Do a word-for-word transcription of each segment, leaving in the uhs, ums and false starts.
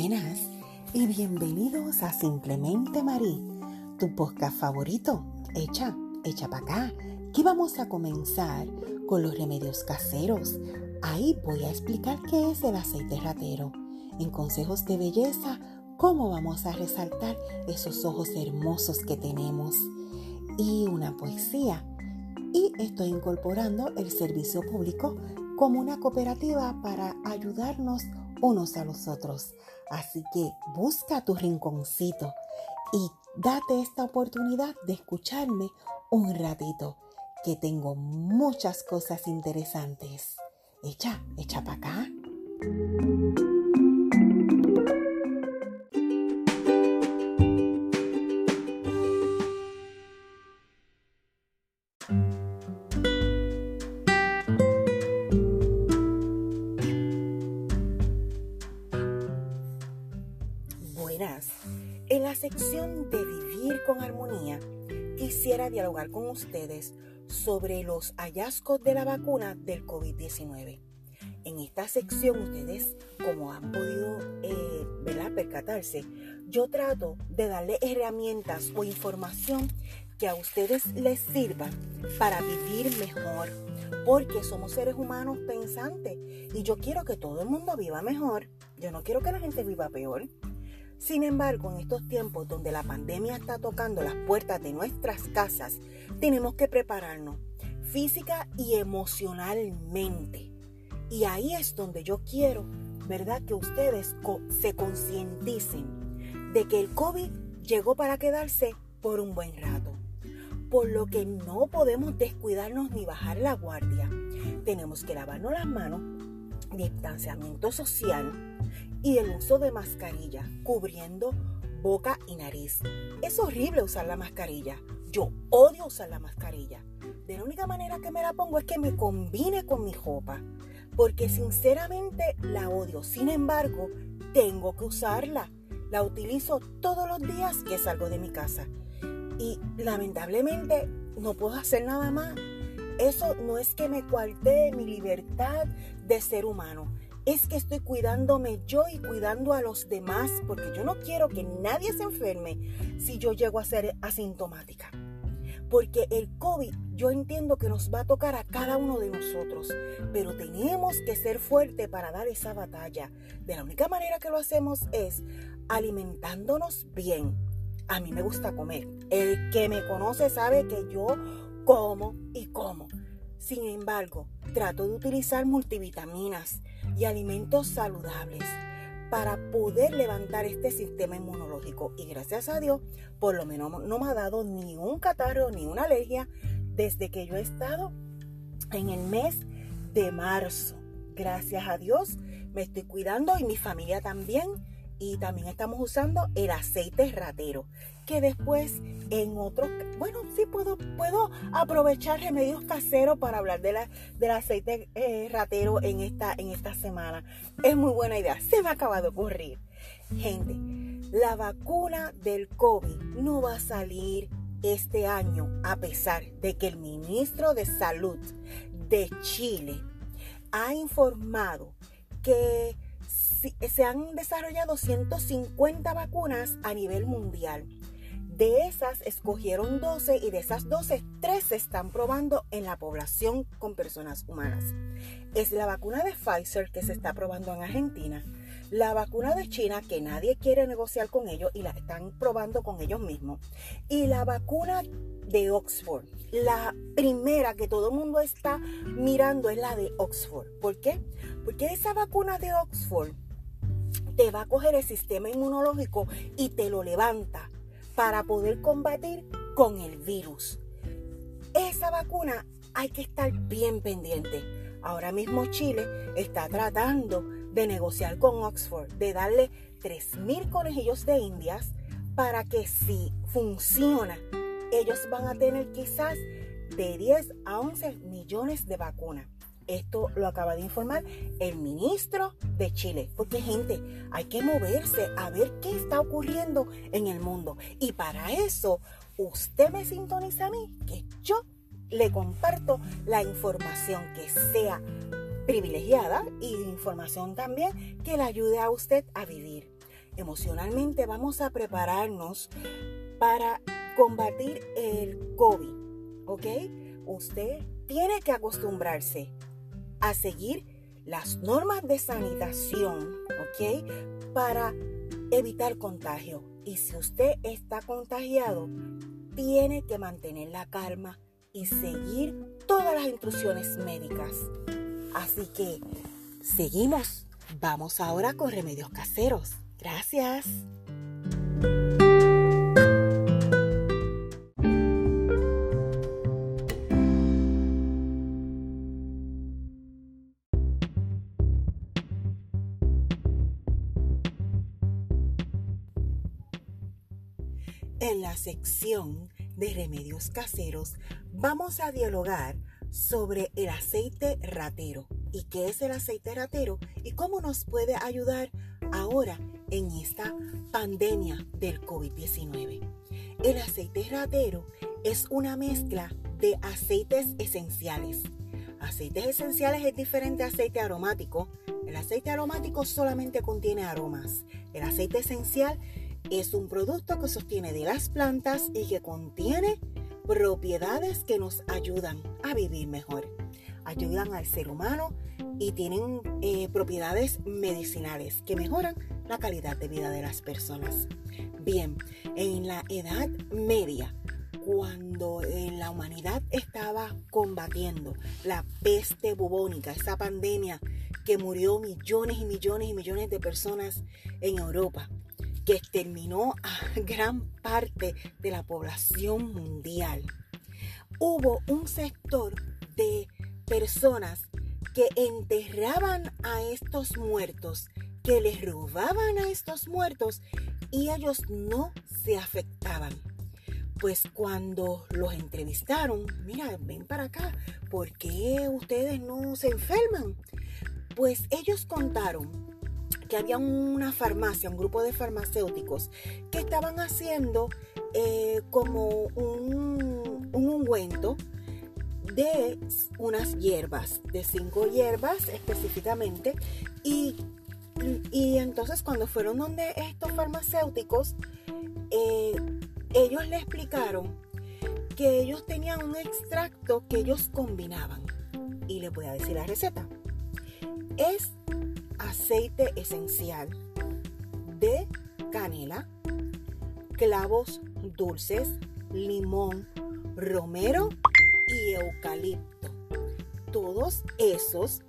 Buenas y bienvenidos a Simplemente Marí, tu podcast favorito. Echa, echa para acá, que vamos a comenzar con los remedios caseros. Ahí voy a explicar qué es el aceite ratero. En consejos de belleza, cómo vamos a resaltar esos ojos hermosos que tenemos. Y una poesía. Y estoy incorporando el servicio público como una cooperativa para ayudarnos unos a los otros. Así que busca tu rinconcito y date esta oportunidad de escucharme un ratito, que tengo muchas cosas interesantes. Echa, echa para acá. Buenas. En la sección de Vivir con Armonía, quisiera dialogar con ustedes sobre los hallazgos de la vacuna del COVID diecinueve. En esta sección, ustedes, como han podido eh, ¿verdad? percatarse, yo trato de darle herramientas o información que a ustedes les sirva para vivir mejor, porque somos seres humanos pensantes y yo quiero que todo el mundo viva mejor. Yo no quiero que la gente viva peor. Sin embargo, en estos tiempos donde la pandemia está tocando las puertas de nuestras casas, tenemos que prepararnos física y emocionalmente. Y ahí es donde yo quiero, ¿verdad?, que ustedes co- se concienticen de que el COVID llegó para quedarse por un buen rato. Por lo que no podemos descuidarnos ni bajar la guardia. Tenemos que lavarnos las manos, distanciamiento social y el uso de mascarilla, cubriendo boca y nariz. Es horrible usar la mascarilla. Yo odio usar la mascarilla. De la única manera que me la pongo es que me combine con mi ropa, porque sinceramente la odio. Sin embargo, tengo que usarla. La utilizo todos los días que salgo de mi casa. Y lamentablemente no puedo hacer nada más. Eso no es que me coarté mi libertad de ser humano. Es que estoy cuidándome yo y cuidando a los demás, porque yo no quiero que nadie se enferme si yo llego a ser asintomática. Porque el COVID, yo entiendo que nos va a tocar a cada uno de nosotros, pero tenemos que ser fuertes para dar esa batalla. De la única manera que lo hacemos es alimentándonos bien. A mí me gusta comer. El que me conoce sabe que yo como y como. Sin embargo, trato de utilizar multivitaminas y alimentos saludables para poder levantar este sistema inmunológico. Y gracias a Dios, por lo menos no me ha dado ni un catarro ni una alergia desde que yo he estado en el mes de marzo. Gracias a Dios me estoy cuidando y mi familia también. Y también estamos usando el aceite ratero, que después en otros... Bueno, sí puedo, puedo aprovechar remedios caseros para hablar de la, del aceite eh, ratero en esta, en esta semana. Es muy buena idea. Se me acaba de ocurrir. Gente, la vacuna del COVID no va a salir este año, a pesar de que el ministro de Salud de Chile ha informado que se han desarrollado ciento cincuenta vacunas a nivel mundial. De esas escogieron doce y de esas doce, tres se están probando en la población con personas humanas. Es la vacuna de Pfizer que se está probando en Argentina, la vacuna de China que nadie quiere negociar con ellos y la están probando con ellos mismos, y la vacuna de Oxford. La primera que todo el mundo está mirando es la de Oxford. ¿Por qué? Porque esa vacuna de Oxford te va a coger el sistema inmunológico y te lo levanta para poder combatir con el virus. Esa vacuna hay que estar bien pendiente. Ahora mismo Chile está tratando de negociar con Oxford, de darle tres mil conejillos de indias para que, si funciona, ellos van a tener quizás de diez a once millones de vacunas. Esto lo acaba de informar el ministro de Chile. Porque, gente, hay que moverse a ver qué está ocurriendo en el mundo. Y para eso, usted me sintoniza a mí, que yo le comparto la información que sea privilegiada y información también que le ayude a usted a vivir. emocionalmente vamos a prepararnos para combatir el COVID, ¿ok? Usted tiene que acostumbrarse a seguir las normas de sanitación, ¿ok? Para evitar contagio. Y si usted está contagiado, tiene que mantener la calma y seguir todas las instrucciones médicas. Así que seguimos. Vamos ahora con remedios caseros. Gracias. En la sección de remedios caseros vamos a dialogar sobre el aceite ratero y qué es el aceite ratero y cómo nos puede ayudar ahora en esta pandemia del COVID diecinueve. El aceite ratero es una mezcla de aceites esenciales. Aceites esenciales es diferente a aceite aromático. El aceite aromático solamente contiene aromas. El aceite esencial es un producto que sostiene de las plantas y que contiene propiedades que nos ayudan a vivir mejor. Ayudan al ser humano y tienen eh, propiedades medicinales que mejoran la calidad de vida de las personas. Bien, en la Edad Media, cuando eh, la humanidad estaba combatiendo la peste bubónica, esa pandemia que murió millones y millones y millones de personas en Europa, que exterminó a gran parte de la población mundial, hubo un sector de personas que enterraban a estos muertos, que les robaban a estos muertos y ellos no se afectaban. Pues cuando los entrevistaron, mira, ven para acá, ¿por qué ustedes no se enferman? Pues ellos contaron que había una farmacia, un grupo de farmacéuticos que estaban haciendo eh, como un, un ungüento de unas hierbas, de cinco hierbas específicamente, y, y entonces cuando fueron donde estos farmacéuticos, eh, ellos le explicaron que ellos tenían un extracto que ellos combinaban, y les voy a decir la receta. Es aceite esencial de canela, clavos dulces, limón, romero y eucalipto. Todos esos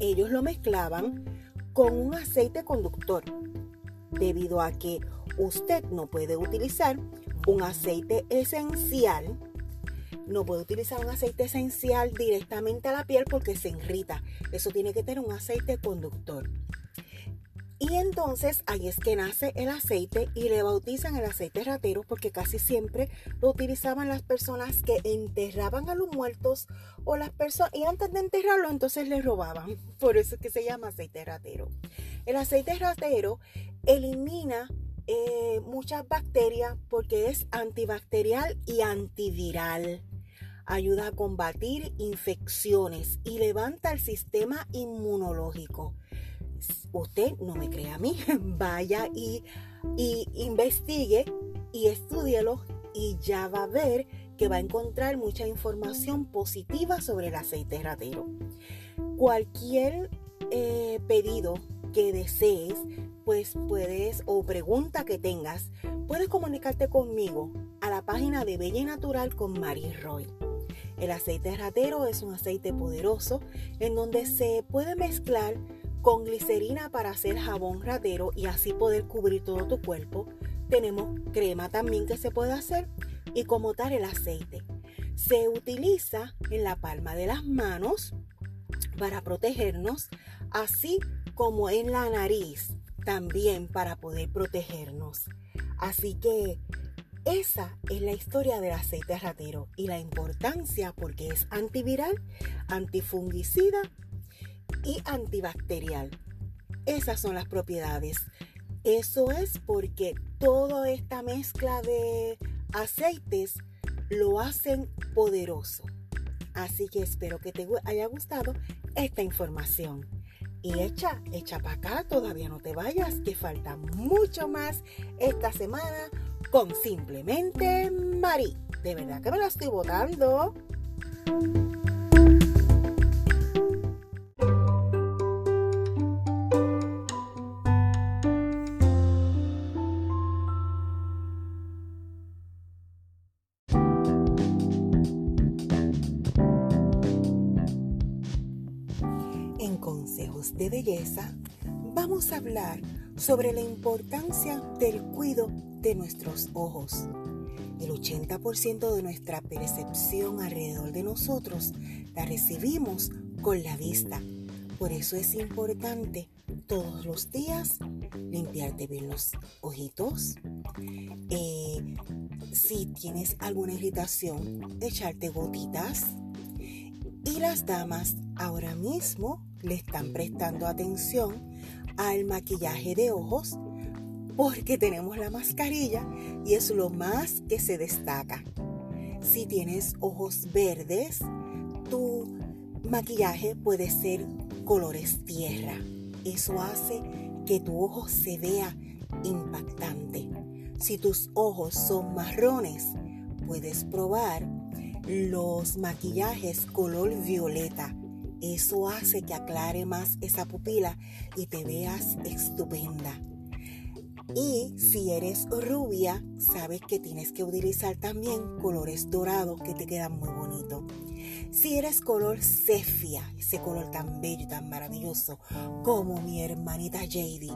ellos lo mezclaban con un aceite conductor, debido a que usted no puede utilizar un aceite esencial no puede utilizar un aceite esencial directamente a la piel porque se irrita. Eso tiene que tener un aceite conductor. Y entonces ahí es que nace el aceite y le bautizan el aceite ratero porque casi siempre lo utilizaban las personas que enterraban a los muertos o las personas, y antes de enterrarlo entonces les robaban. Por eso es que se llama aceite ratero. El aceite ratero elimina eh, muchas bacterias porque es antibacterial y antiviral. Ayuda a combatir infecciones y levanta el sistema inmunológico. Usted no me cree a mí, vaya y, y investigue y estúdielo y ya va a ver que va a encontrar mucha información positiva sobre el aceite ratero. Cualquier eh, pedido que desees, pues puedes, o pregunta que tengas, puedes comunicarte conmigo a la página de Bella y Natural con Mary Roy. El aceite ratero es un aceite poderoso en donde se puede mezclar con glicerina para hacer jabón ratero y así poder cubrir todo tu cuerpo. Tenemos crema también que se puede hacer y como tal el aceite. Se utiliza en la palma de las manos para protegernos, así como en la nariz también para poder protegernos. Así que esa es la historia del aceite ratero y la importancia porque es antiviral, antifungicida y antibacterial. Esas son las propiedades. Eso es porque toda esta mezcla de aceites lo hacen poderoso. Así que espero que te haya gustado esta información. Y echa, echa para acá, todavía no te vayas, que falta mucho más esta semana con Simplemente Marí. De verdad que me la estoy botando. De belleza, vamos a hablar sobre la importancia del cuidado de nuestros ojos. El ochenta por ciento de nuestra percepción alrededor de nosotros la recibimos con la vista. Por eso es importante todos los días limpiarte bien los ojitos. Eh, si tienes alguna irritación, echarte gotitas. Y las damas ahora mismo le están prestando atención al maquillaje de ojos porque tenemos la mascarilla y es lo más que se destaca. Si tienes ojos verdes, tu maquillaje puede ser colores tierra. Eso hace que tu ojo se vea impactante. Si tus ojos son marrones, puedes probar los maquillajes color violeta. Eso hace que aclare más esa pupila y te veas estupenda. Y si eres rubia, sabes que tienes que utilizar también colores dorados que te quedan muy bonitos. Si eres color cefia, ese color tan bello, tan maravilloso, como mi hermanita J D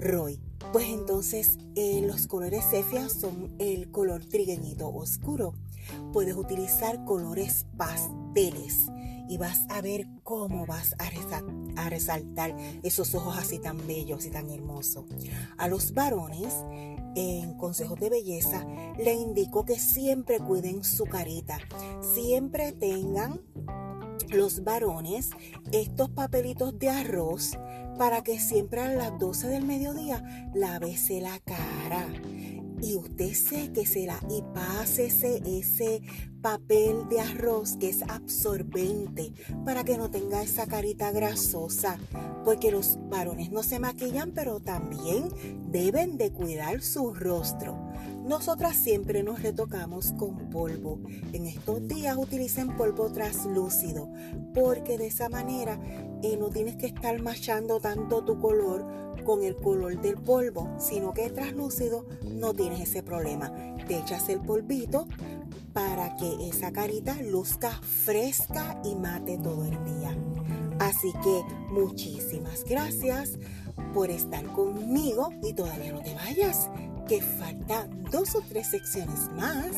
Roy, pues entonces eh, los colores cefia son el color trigueñito oscuro. Puedes utilizar colores pasteles. Y vas a ver cómo vas a, resal- a resaltar esos ojos así tan bellos y tan hermosos. A los varones, en consejos de belleza, les indico que siempre cuiden su carita. Siempre tengan los varones estos papelitos de arroz para que siempre a las doce del mediodía lávese la cara. Y usted séquesela y pásese ese papel de arroz que es absorbente para que no tenga esa carita grasosa. Porque los varones no se maquillan, pero también deben de cuidar su rostro. Nosotras siempre nos retocamos con polvo. En estos días utilicen polvo translúcido porque de esa manera eh, no tienes que estar machando tanto tu color con el color del polvo, sino que traslúcido no tienes ese problema. Te echas el polvito para que esa carita luzca fresca y mate todo el día. Así que muchísimas gracias por estar conmigo y todavía no te vayas, que faltan dos o tres secciones más.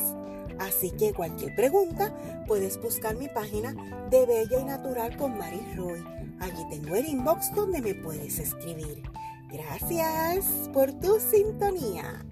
Así que cualquier pregunta puedes buscar mi página de Bella y Natural con Mary Roy. Allí tengo el inbox donde me puedes escribir. Gracias por tu sintonía.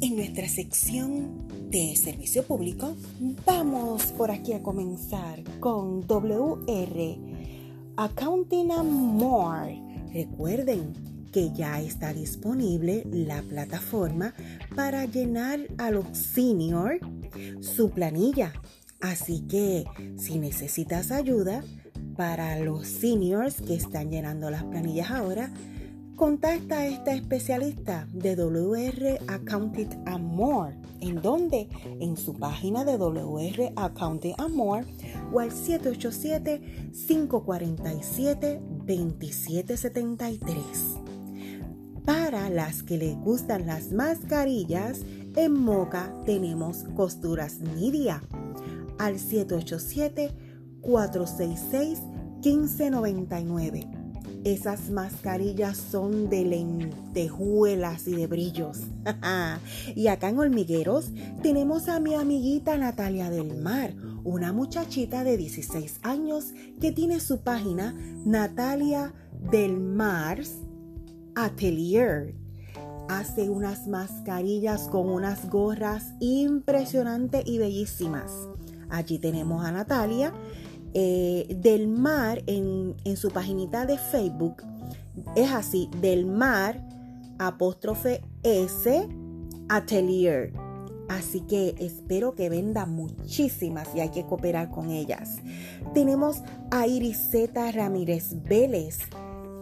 En nuestra sección de servicio público, vamos por aquí a comenzar con W R Accounting and More. Recuerden que ya está disponible la plataforma para llenar a los senior su planilla. Así que si necesitas ayuda para los seniors que están llenando las planillas ahora, contacta a esta especialista de W R Accounting and More, en donde en su página de W R Accounting and More o al siete ocho siete, cinco cuatro siete, dos siete siete tres. Para las que les gustan las mascarillas, en Moca tenemos Costuras Nidia al siete ocho siete, cuatro seis seis, uno cinco nueve nueve. Esas mascarillas son de lentejuelas y de brillos. Y acá en Hormigueros tenemos a mi amiguita Natalia del Mar, una muchachita de dieciséis años que tiene su página Natalia del Mar Atelier. Hace unas mascarillas con unas gorras impresionantes y bellísimas. Allí tenemos a Natalia eh, del Mar en, en su paginita de Facebook. Es así, del Mar apóstrofe S Atelier. Así que espero que venda muchísimas y hay que cooperar con ellas. Tenemos a Iriseta Ramírez Vélez.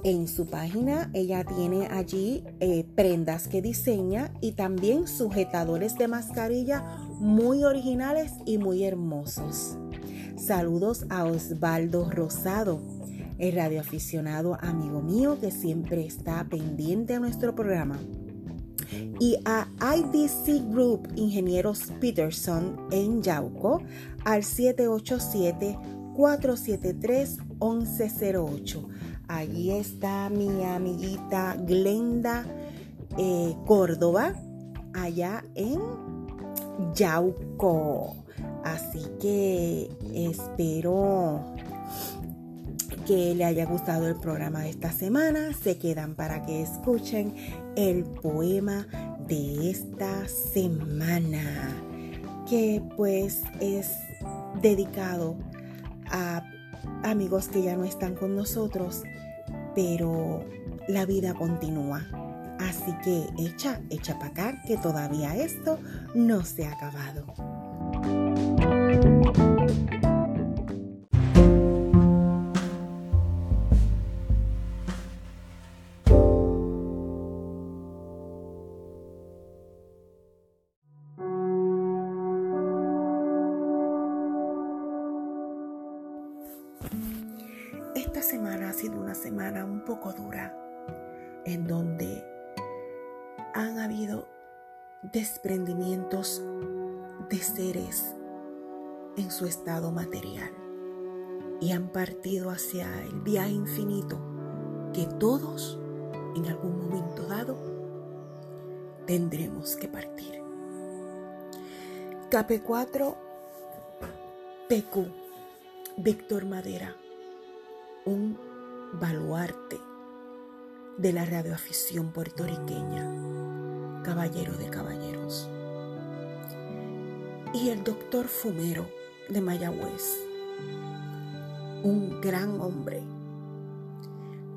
En su página ella tiene allí eh, prendas que diseña y también sujetadores de mascarilla muy originales y muy hermosos. Saludos a Osvaldo Rosado, el radioaficionado amigo mío que siempre está pendiente a nuestro programa. Y a I D C Group Ingenieros Peterson en Yauco al siete ocho siete, cuatro siete tres, once cero ocho. Allí está mi amiguita Glenda eh, Córdoba, allá en Yauco. Así que espero que le haya gustado el programa de esta semana. Se quedan para que escuchen el poema de esta semana, que pues es dedicado a amigos que ya no están con nosotros, pero la vida continúa. Así que echa, echa para acá, que todavía esto no se ha acabado. Desprendimientos de seres en su estado material y han partido hacia el viaje infinito que todos en algún momento dado tendremos que partir. K P cuatro P Q, Víctor Madera, un baluarte de la radioafición puertorriqueña. Caballero de caballeros. Y el doctor Fumero de Mayagüez, un gran hombre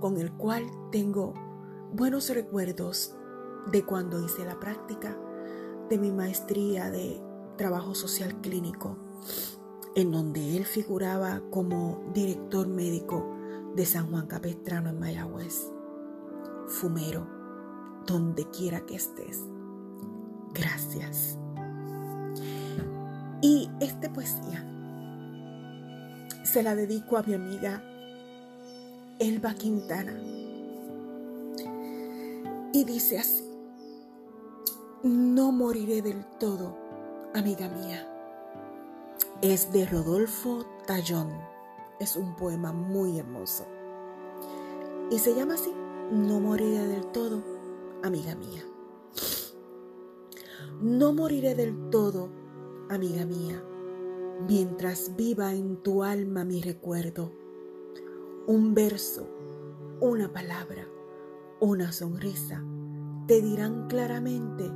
con el cual tengo buenos recuerdos de cuando hice la práctica de mi maestría de trabajo social clínico, en donde él figuraba como director médico de San Juan Capestrano en Mayagüez. Fumero, donde quiera que estés, gracias. Y esta poesía se la dedico a mi amiga Elba Quintana. Y dice así: no moriré del todo, amiga mía. Es de Rodolfo Tallón. Es un poema muy hermoso. Y se llama así: no moriré del todo, amiga mía. No moriré del todo, amiga mía, mientras viva en tu alma mi recuerdo. Un verso, una palabra, una sonrisa te dirán claramente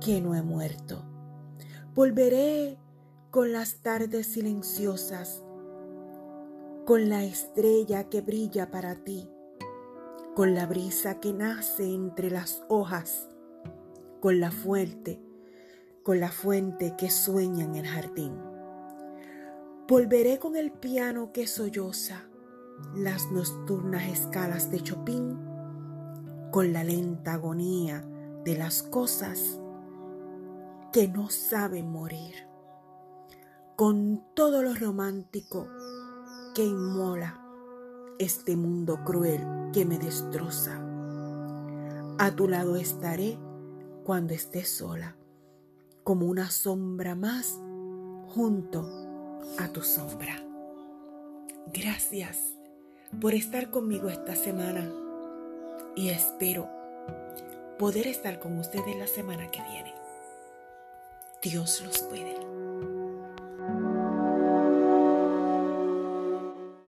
que no he muerto. Volveré con las tardes silenciosas, con la estrella que brilla para ti, con la brisa que nace entre las hojas, con la fuente, con la fuente que sueña en el jardín. Volveré con el piano que solloza las nocturnas escalas de Chopin, con la lenta agonía de las cosas que no saben morir, con todo lo romántico que inmola este mundo cruel que me destroza. A tu lado estaré cuando estés sola, como una sombra más junto a tu sombra. Gracias por estar conmigo esta semana y espero poder estar con ustedes la semana que viene. Dios los cuide.